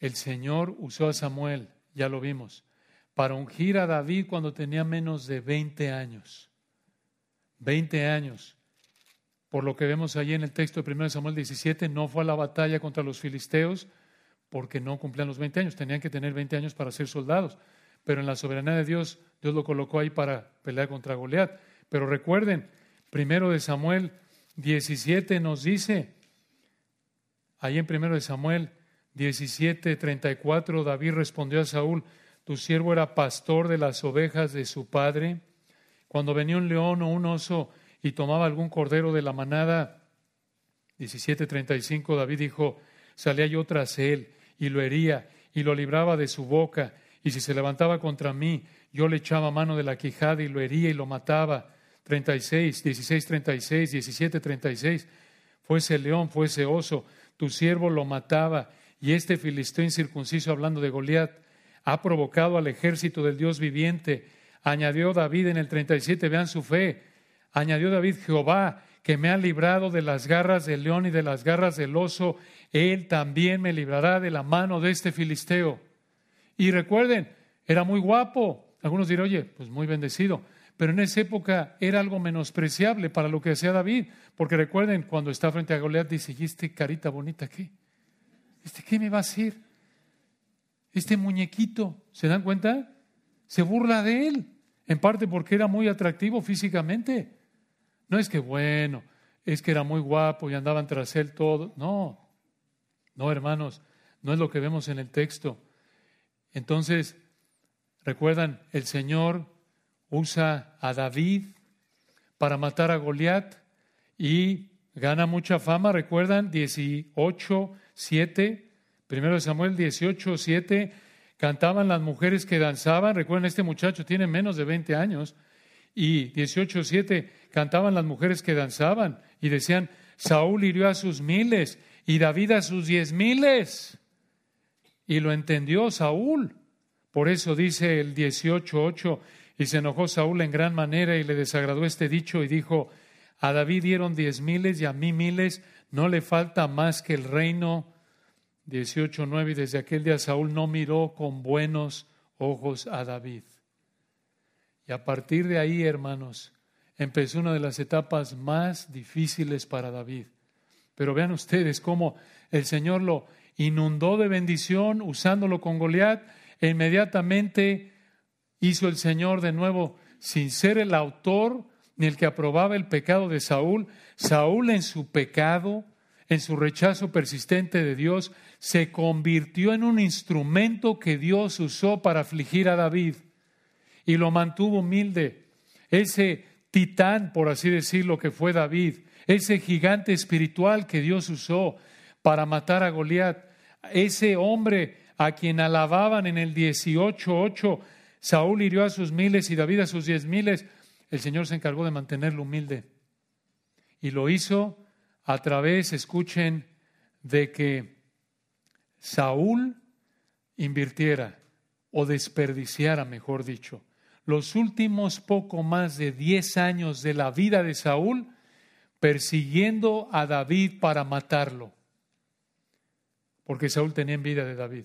el Señor usó a Samuel, ya lo vimos, para ungir a David cuando tenía menos de veinte años. veinte años. Por lo que vemos allí en el texto de Primero Samuel diecisiete, no fue a la batalla contra los filisteos porque no cumplían los veinte años. Tenían que tener veinte años para ser soldados. Pero en la soberanía de Dios, Dios lo colocó ahí para pelear contra Goliat. Pero recuerden, Primero de Samuel diecisiete nos dice, ahí en Primero de Samuel diecisiete, treinta y cuatro, David respondió a Saúl, tu siervo era pastor de las ovejas de su padre. Cuando venía un león o un oso y tomaba algún cordero de la manada, diecisiete treinta y cinco, David dijo, salía yo tras él y lo hería y lo libraba de su boca. Y si se levantaba contra mí, yo le echaba mano de la quijada y lo hería y lo mataba. treinta y seis, dieciséis treinta y seis, diecisiete treinta y seis, fuese león, fuese oso, tu siervo lo mataba. Y este filisteo incircunciso, hablando de Goliat, ha provocado al ejército del Dios viviente. Añadió David en el treinta y siete, vean su fe. Añadió David, Jehová, que me ha librado de las garras del león y de las garras del oso, Él también me librará de la mano de este filisteo. Y recuerden, era muy guapo. Algunos dirán, oye, pues muy bendecido. Pero en esa época era algo menospreciable para lo que hacía David. Porque recuerden, cuando está frente a Goliat, dice, ¿y este carita bonita qué? ¿Este qué me va a hacer? Este muñequito, ¿se dan cuenta? Se burla de él, en parte porque era muy atractivo físicamente. No es que bueno, es que era muy guapo y andaban tras él todo. No, no, hermanos, no es lo que vemos en el texto. Entonces, recuerdan, el Señor usa a David para matar a Goliat y gana mucha fama. Recuerdan, dieciocho siete, Primero de Samuel dieciocho siete, cantaban las mujeres que danzaban. Recuerden, este muchacho tiene menos de veinte años. Y dieciocho siete, cantaban las mujeres que danzaban y decían, Saúl hirió a sus miles y David a sus diez miles. Y lo entendió Saúl. Por eso dice el dieciocho ocho, y se enojó Saúl en gran manera y le desagradó este dicho y dijo, a David dieron diez miles y a mí miles, no le falta más que el reino. dieciocho nueve, y desde aquel día Saúl no miró con buenos ojos a David. Y a partir de ahí, hermanos, empezó una de las etapas más difíciles para David. Pero vean ustedes cómo el Señor lo inundó de bendición usándolo con Goliat. E inmediatamente hizo el Señor de nuevo, sin ser el autor ni el que aprobaba el pecado de Saúl. Saúl en su pecado, en su rechazo persistente de Dios, se convirtió en un instrumento que Dios usó para afligir a David y lo mantuvo humilde. Ese titán, por así decirlo, que fue David, ese gigante espiritual que Dios usó para matar a Goliat, ese hombre a quien alababan en el dieciocho ocho, Saúl hirió a sus miles y David a sus diez miles, el Señor se encargó de mantenerlo humilde y lo hizo a través, escuchen, de que Saúl invirtiera o desperdiciara, mejor dicho, los últimos poco más de diez años de la vida de Saúl persiguiendo a David para matarlo. Porque Saúl tenía envidia de David.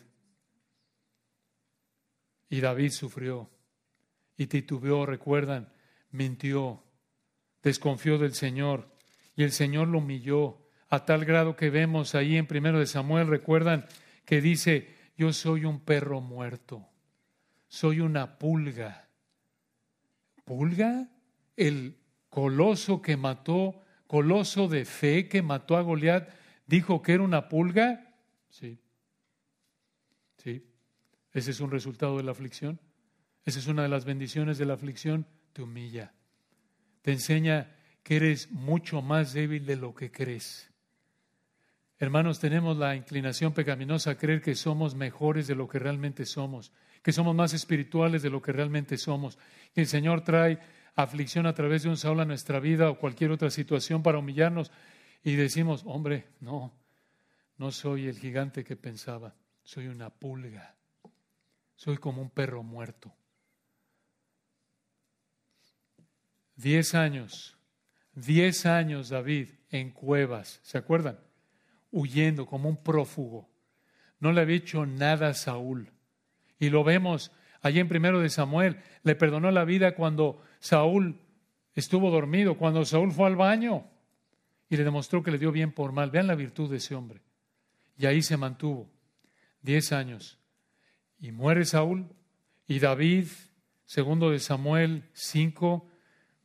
Y David sufrió y titubeó, recuerdan, mintió, desconfió del Señor. Y el Señor lo humilló a tal grado que vemos ahí en Primero de Samuel, recuerdan, que dice, yo soy un perro muerto, soy una pulga, pulga, el coloso que mató, coloso de fe que mató a Goliat, dijo que era una pulga. Sí, sí, ese es un resultado de la aflicción. Esa es una de las bendiciones de la aflicción. Te humilla, te enseña que eres mucho más débil de lo que crees. Hermanos, tenemos la inclinación pecaminosa a creer que somos mejores de lo que realmente somos, que somos más espirituales de lo que realmente somos. Y el Señor trae aflicción a través de un Saúl a nuestra vida o cualquier otra situación para humillarnos y decimos, hombre, no, no soy el gigante que pensaba, soy una pulga, soy como un perro muerto. Diez años, diez años David en cuevas, ¿se acuerdan? Huyendo como un prófugo. No le había hecho nada a Saúl. Y lo vemos allí en Primero de Samuel. Le perdonó la vida cuando Saúl estuvo dormido, cuando Saúl fue al baño y le demostró que le dio bien por mal. Vean la virtud de ese hombre. Y ahí se mantuvo diez años. Y muere Saúl y David, Segundo de Samuel cinco,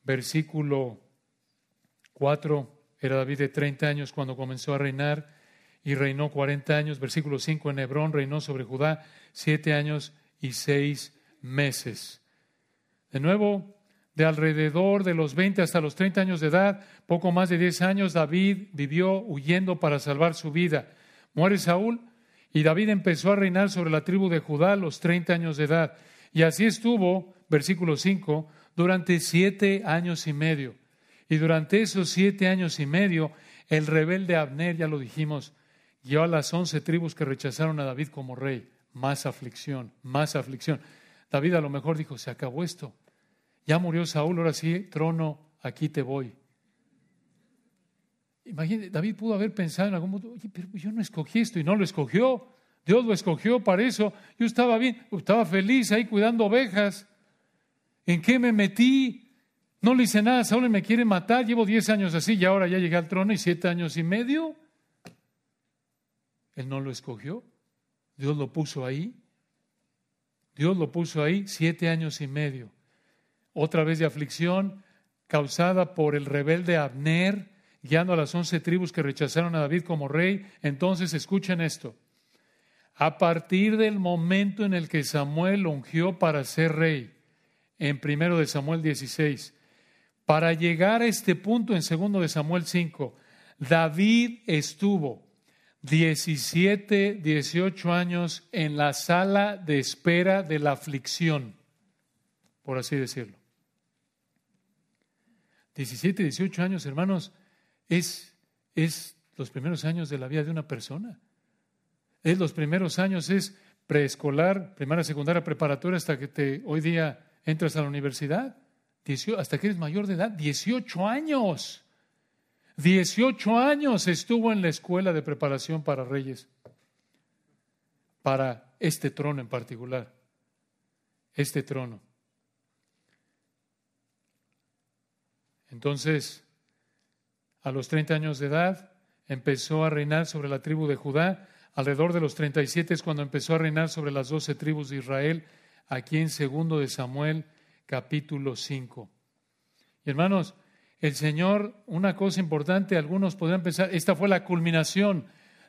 versículo cuatro, era David de treinta años cuando comenzó a reinar y reinó cuarenta años. Versículo cinco, en Hebrón reinó sobre Judá siete años y seis meses. De nuevo, de alrededor de los veinte hasta los treinta años de edad, poco más de diez años, David vivió huyendo para salvar su vida. Muere Saúl y David empezó a reinar sobre la tribu de Judá a los treinta años de edad. Y así estuvo, versículo cinco, durante siete años y medio. Y durante esos siete años y medio, el rebelde Abner, ya lo dijimos, guió a las once tribus que rechazaron a David como rey. Más aflicción, más aflicción. David a lo mejor dijo, se acabó esto. Ya murió Saúl, ahora sí, trono, aquí te voy. Imagínate, David pudo haber pensado en algún momento, oye, pero yo no escogí esto, y no lo escogió. Dios lo escogió para eso. Yo estaba bien, estaba feliz ahí cuidando ovejas. ¿En qué me metí? No le hice nada a Saúl y me quiere matar. Llevo diez años así y ahora ya llegué al trono y siete años y medio. Él no lo escogió. Dios lo puso ahí. Dios lo puso ahí siete años y medio. Otra vez de aflicción causada por el rebelde Abner, guiando a las once tribus que rechazaron a David como rey. Entonces, escuchen esto. A partir del momento en el que Samuel ungió para ser rey, en Primero de Samuel dieciséis, para llegar a este punto en Segundo de Samuel cinco, David estuvo diecisiete, dieciocho años en la sala de espera de la aflicción, por así decirlo. diecisiete, dieciocho años, hermanos, es, es los primeros años de la vida de una persona. Es los primeros años, es preescolar, primaria, secundaria, preparatoria, hasta que te, hoy día entras a la universidad, hasta que eres mayor de edad, dieciocho años. dieciocho años estuvo en la escuela de preparación para reyes, para este trono en particular, este trono. Entonces, a los treinta años de edad, empezó a reinar sobre la tribu de Judá. Alrededor de los treinta y siete es cuando empezó a reinar sobre las doce tribus de Israel, aquí en Segundo de Samuel, capítulo cinco. Y hermanos, el Señor, una cosa importante, algunos podrían pensar, esta fue la culminación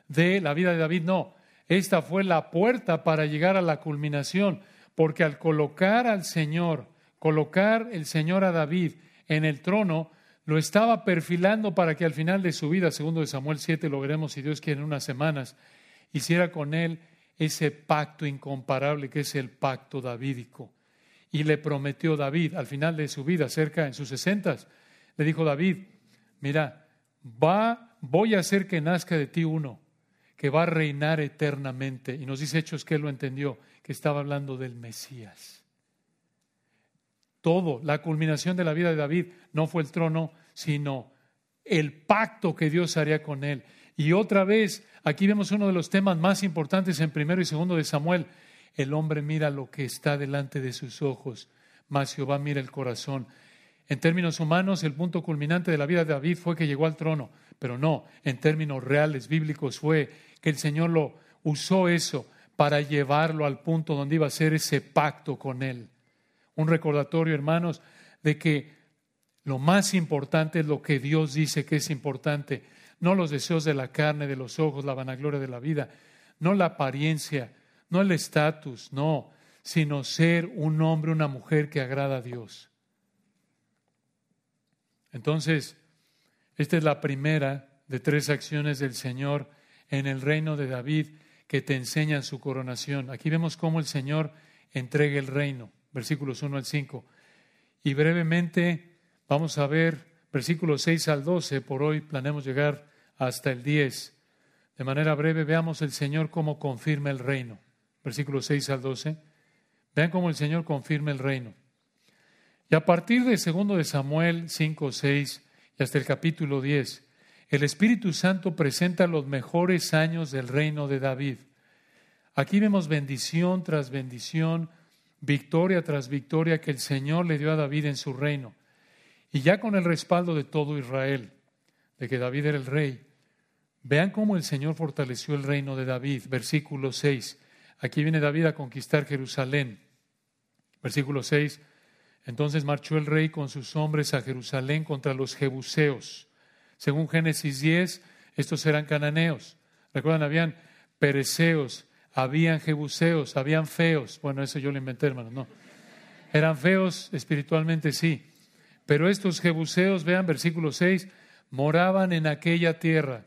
de la vida de David. No, esta fue la puerta para llegar a la culminación, porque al colocar al Señor, colocar el Señor a David en el trono, lo estaba perfilando para que al final de su vida, Segundo de Samuel siete, lo veremos si Dios quiere en unas semanas, hiciera con él ese pacto incomparable que es el pacto davídico. Y le prometió David, al final de su vida, cerca en sus sesentas, le dijo David, mira, va, voy a hacer que nazca de ti uno, que va a reinar eternamente. Y nos dice Hechos que él lo entendió, que estaba hablando del Mesías. Todo, la culminación de la vida de David, no fue el trono, sino el pacto que Dios haría con él. Y otra vez, aquí vemos uno de los temas más importantes en Primero y Segundo de Samuel. El hombre mira lo que está delante de sus ojos, mas Jehová mira el corazón. En términos humanos, el punto culminante de la vida de David fue que llegó al trono. Pero no, en términos reales, bíblicos, fue que el Señor lo usó eso para llevarlo al punto donde iba a ser ese pacto con él. Un recordatorio, hermanos, de que lo más importante es lo que Dios dice que es importante, no los deseos de la carne, de los ojos, la vanagloria de la vida, no la apariencia, no el estatus, no, sino ser un hombre, una mujer que agrada a Dios. Entonces, esta es la primera de tres acciones del Señor en el reino de David que te enseñan su coronación. Aquí vemos cómo el Señor entrega el reino, versículos uno al cinco. Y brevemente vamos a ver versículos seis al doce, por hoy planeamos llegar hasta el diez. De manera breve, veamos el Señor cómo confirma el reino. Versículos seis al doce. Vean cómo el Señor confirma el reino. Y a partir de Segundo de Samuel cinco, seis y hasta el capítulo diez, el Espíritu Santo presenta los mejores años del reino de David. Aquí vemos bendición tras bendición, victoria tras victoria que el Señor le dio a David en su reino. Y ya con el respaldo de todo Israel, de que David era el rey. Vean cómo el Señor fortaleció el reino de David. Versículo seis. Aquí viene David a conquistar Jerusalén. Versículo seis. Entonces marchó el rey con sus hombres a Jerusalén contra los jebuseos. Según Génesis diez, estos eran cananeos. Recuerdan, habían pereceos, habían jebuseos, habían feos. Bueno, eso yo lo inventé, hermanos, no. Eran feos espiritualmente, sí. Pero estos jebuseos, vean, versículo seis, moraban en aquella tierra,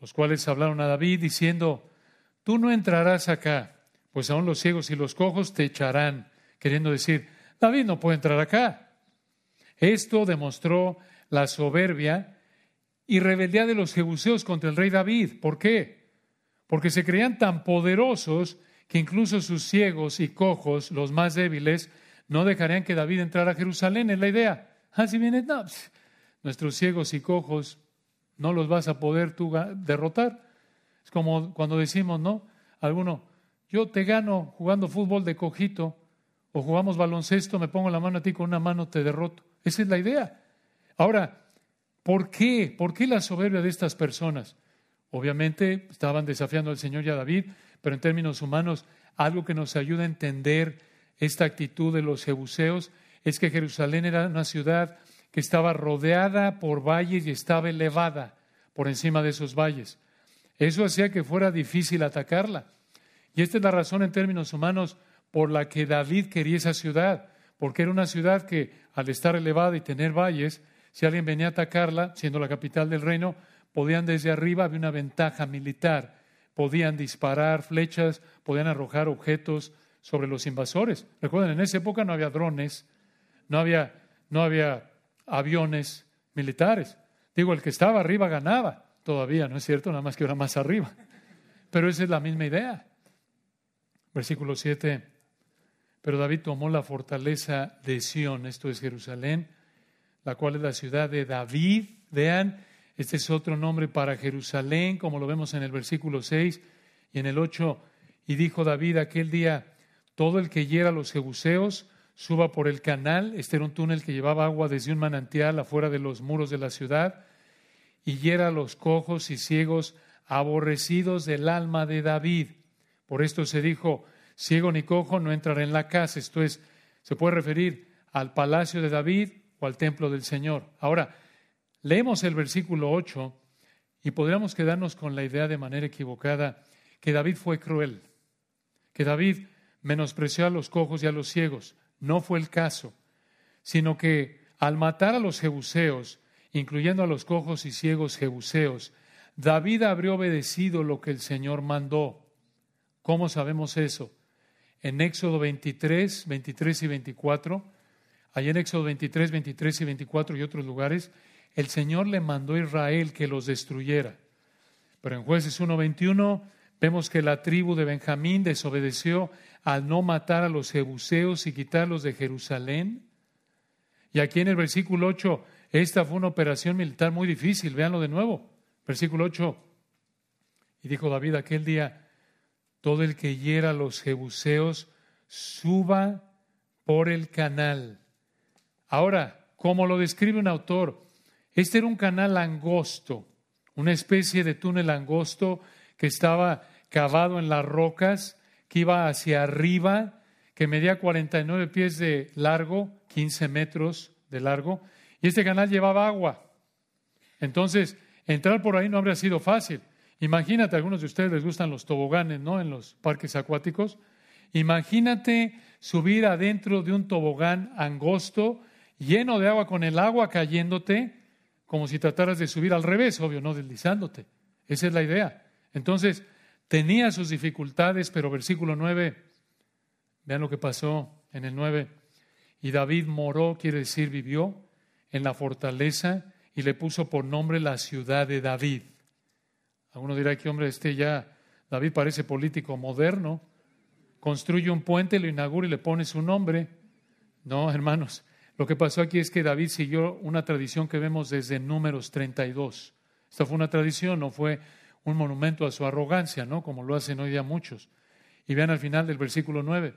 los cuales hablaron a David diciendo, tú no entrarás acá, pues aún los ciegos y los cojos te echarán, queriendo decir, David no puede entrar acá. Esto demostró la soberbia y rebeldía de los jebuseos contra el rey David. ¿Por qué? Porque se creían tan poderosos que incluso sus ciegos y cojos, los más débiles, no dejarían que David entrara a Jerusalén, es la idea. Así viene, no, nuestros ciegos y cojos, no los vas a poder tú derrotar. Es como cuando decimos, ¿no? Alguno, yo te gano jugando fútbol de cojito o jugamos baloncesto, me pongo la mano a ti, con una mano te derroto. Esa es la idea. Ahora, ¿por qué? ¿Por qué la soberbia de estas personas? Obviamente estaban desafiando al Señor y a David, pero en términos humanos, algo que nos ayuda a entender esta actitud de los jebuseos es que Jerusalén era una ciudad que estaba rodeada por valles y estaba elevada por encima de esos valles. Eso hacía que fuera difícil atacarla. Y esta es la razón en términos humanos por la que David quería esa ciudad, porque era una ciudad que al estar elevada y tener valles, si alguien venía a atacarla, siendo la capital del reino, podían desde arriba, había una ventaja militar, podían disparar flechas, podían arrojar objetos sobre los invasores. Recuerden, en esa época no había drones, no había, no había aviones militares. Digo, el que estaba arriba ganaba. Todavía, ¿no es cierto? Nada más que ahora más arriba. Pero esa es la misma idea. Versículo siete. Pero David tomó la fortaleza de Sion, esto es Jerusalén, la cual es la ciudad de David. Vean, este es otro nombre para Jerusalén, como lo vemos en el versículo seis y en el ocho. Y dijo David aquel día, todo el que hiera a los jebuseos, suba por el canal, este era un túnel que llevaba agua desde un manantial afuera de los muros de la ciudad, y hiera a los cojos y ciegos aborrecidos del alma de David. Por esto se dijo, ciego ni cojo no entrará en la casa. Esto es, se puede referir al palacio de David o al templo del Señor. Ahora, leemos el versículo ocho y podríamos quedarnos con la idea de manera equivocada que David fue cruel, que David menospreció a los cojos y a los ciegos. No fue el caso, sino que al matar a los jebuseos, incluyendo a los cojos y ciegos jebuseos, David habría obedecido lo que el Señor mandó. ¿Cómo sabemos eso? En Éxodo veintitrés, veintitrés y veinticuatro, allá en Éxodo veintitrés, veintitrés y veinticuatro y otros lugares, el Señor le mandó a Israel que los destruyera. Pero en Jueces uno, veintiuno, vemos que la tribu de Benjamín desobedeció al no matar a los jebuseos y quitarlos de Jerusalén. Y aquí en el versículo ocho, esta fue una operación militar muy difícil. Véanlo de nuevo. Versículo ocho. Y dijo David aquel día, todo el que hiera a los jebuseos, suba por el canal. Ahora, como lo describe un autor, este era un canal angosto, una especie de túnel angosto que estaba cavado en las rocas, que iba hacia arriba, que medía cuarenta y nueve pies de largo, quince metros de largo, y este canal llevaba agua. Entonces, entrar por ahí no habría sido fácil. Imagínate, a algunos de ustedes les gustan los toboganes, ¿no?, en los parques acuáticos. Imagínate subir adentro de un tobogán angosto, lleno de agua, con el agua cayéndote, como si trataras de subir al revés, obvio, no deslizándote. Esa es la idea. Entonces, tenía sus dificultades, pero versículo nueve, vean lo que pasó en el nueve. Y David moró, quiere decir vivió, en la fortaleza, y le puso por nombre la ciudad de David. Alguno dirá que, hombre, este ya, David parece político moderno. Construye un puente, lo inaugura y le pone su nombre. No, hermanos, lo que pasó aquí es que David siguió una tradición que vemos desde Números treinta y dos. Esta fue una tradición, no fue un monumento a su arrogancia, ¿no?, como lo hacen hoy día muchos. Y vean al final del versículo nueve.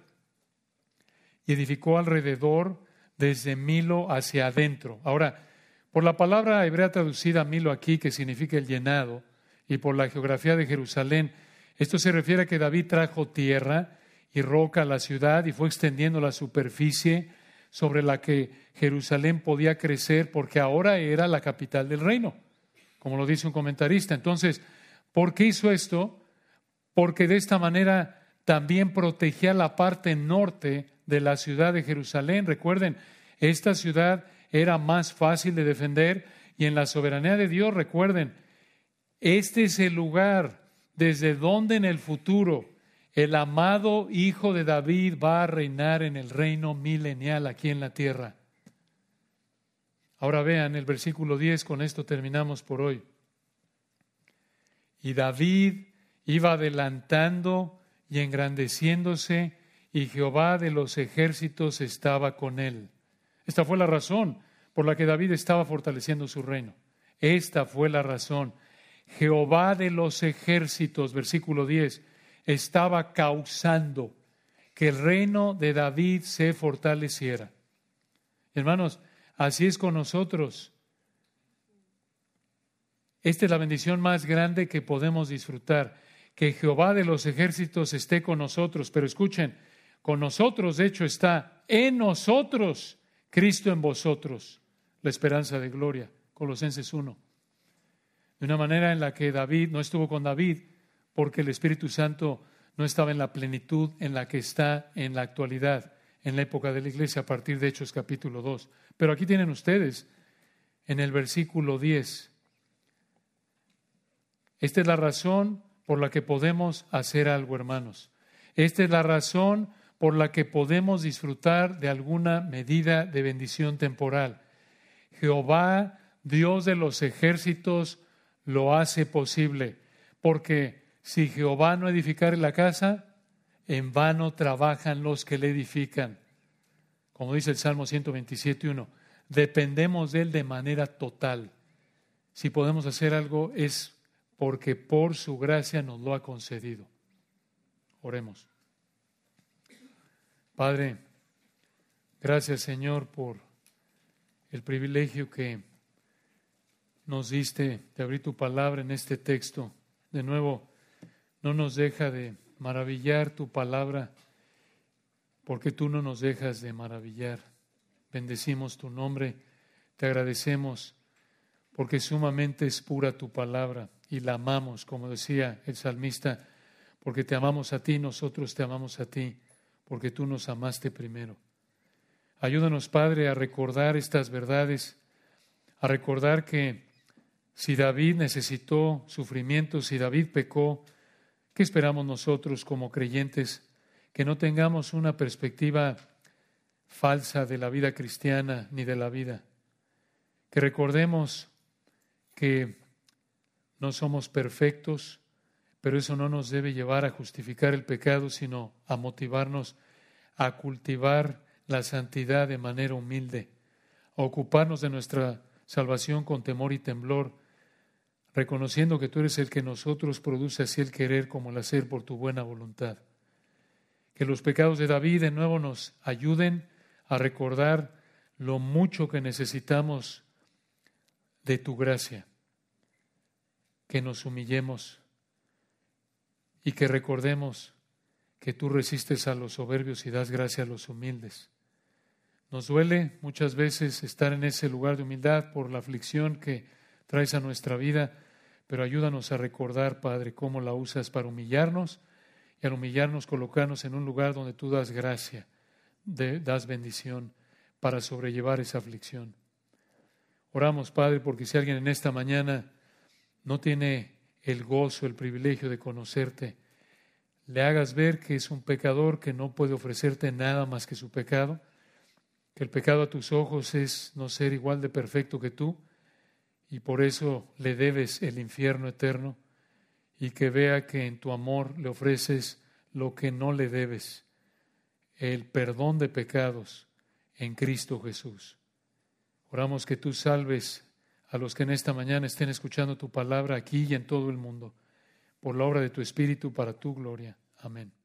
Y edificó alrededor desde Milo hacia adentro. Ahora, por la palabra hebrea traducida Milo aquí, que significa el llenado, y por la geografía de Jerusalén, esto se refiere a que David trajo tierra y roca a la ciudad y fue extendiendo la superficie sobre la que Jerusalén podía crecer, porque ahora era la capital del reino, como lo dice un comentarista. Entonces, ¿por qué hizo esto? Porque de esta manera también protegía la parte norte de la ciudad de Jerusalén. Recuerden, esta ciudad era más fácil de defender, y en la soberanía de Dios, recuerden, este es el lugar desde donde en el futuro el amado hijo de David va a reinar en el reino milenial aquí en la tierra. Ahora vean el versículo diez, con esto terminamos por hoy. Y David iba adelantando y engrandeciéndose, y Jehová de los ejércitos estaba con él. Esta fue la razón por la que David estaba fortaleciendo su reino. Esta fue la razón. Jehová de los ejércitos, versículo diez, estaba causando que el reino de David se fortaleciera. Hermanos, así es con nosotros. Esta es la bendición más grande que podemos disfrutar, que Jehová de los ejércitos esté con nosotros. Pero escuchen, con nosotros, de hecho, está en nosotros, Cristo en vosotros, la esperanza de gloria. Colosenses uno. De una manera en la que David no estuvo con David, porque el Espíritu Santo no estaba en la plenitud en la que está en la actualidad, en la época de la iglesia, a partir de Hechos capítulo dos. Pero aquí tienen ustedes, en el versículo diez, esta es la razón por la que podemos hacer algo, hermanos. Esta es la razón por la que podemos disfrutar de alguna medida de bendición temporal. Jehová, Dios de los ejércitos, lo hace posible, porque si Jehová no edificare la casa, en vano trabajan los que le edifican. Como dice el Salmo ciento veintisiete uno, dependemos de él de manera total. Si podemos hacer algo es porque por su gracia nos lo ha concedido. Oremos. Padre, gracias, Señor, por el privilegio que nos diste de abrir tu palabra en este texto. De nuevo, no nos deja de maravillar tu palabra, porque tú no nos dejas de maravillar. Bendecimos tu nombre, te agradecemos, porque sumamente es pura tu palabra y la amamos, como decía el salmista, porque te amamos a ti, nosotros te amamos a ti, porque tú nos amaste primero. Ayúdanos, Padre, a recordar estas verdades, a recordar que si David necesitó sufrimiento, si David pecó, ¿qué esperamos nosotros como creyentes? Que no tengamos una perspectiva falsa de la vida cristiana ni de la vida. Que recordemos que no somos perfectos, pero eso no nos debe llevar a justificar el pecado, sino a motivarnos a cultivar la santidad de manera humilde, a ocuparnos de nuestra salvación con temor y temblor, reconociendo que tú eres el que nosotros produce así el querer como el hacer por tu buena voluntad. Que los pecados de David de nuevo nos ayuden a recordar lo mucho que necesitamos de tu gracia, que nos humillemos, y que recordemos que tú resistes a los soberbios y das gracia a los humildes. Nos duele muchas veces estar en ese lugar de humildad por la aflicción que traes a nuestra vida, pero ayúdanos a recordar, Padre, cómo la usas para humillarnos y al humillarnos colocarnos en un lugar donde tú das gracia, de, das bendición para sobrellevar esa aflicción. Oramos, Padre, porque si alguien en esta mañana no tiene el gozo, el privilegio de conocerte, le hagas ver que es un pecador que no puede ofrecerte nada más que su pecado, que el pecado a tus ojos es no ser igual de perfecto que tú y por eso le debes el infierno eterno, y que vea que en tu amor le ofreces lo que no le debes, el perdón de pecados en Cristo Jesús. Oramos que tú salves a los que en esta mañana estén escuchando tu palabra aquí y en todo el mundo, por la obra de tu Espíritu para tu gloria. Amén.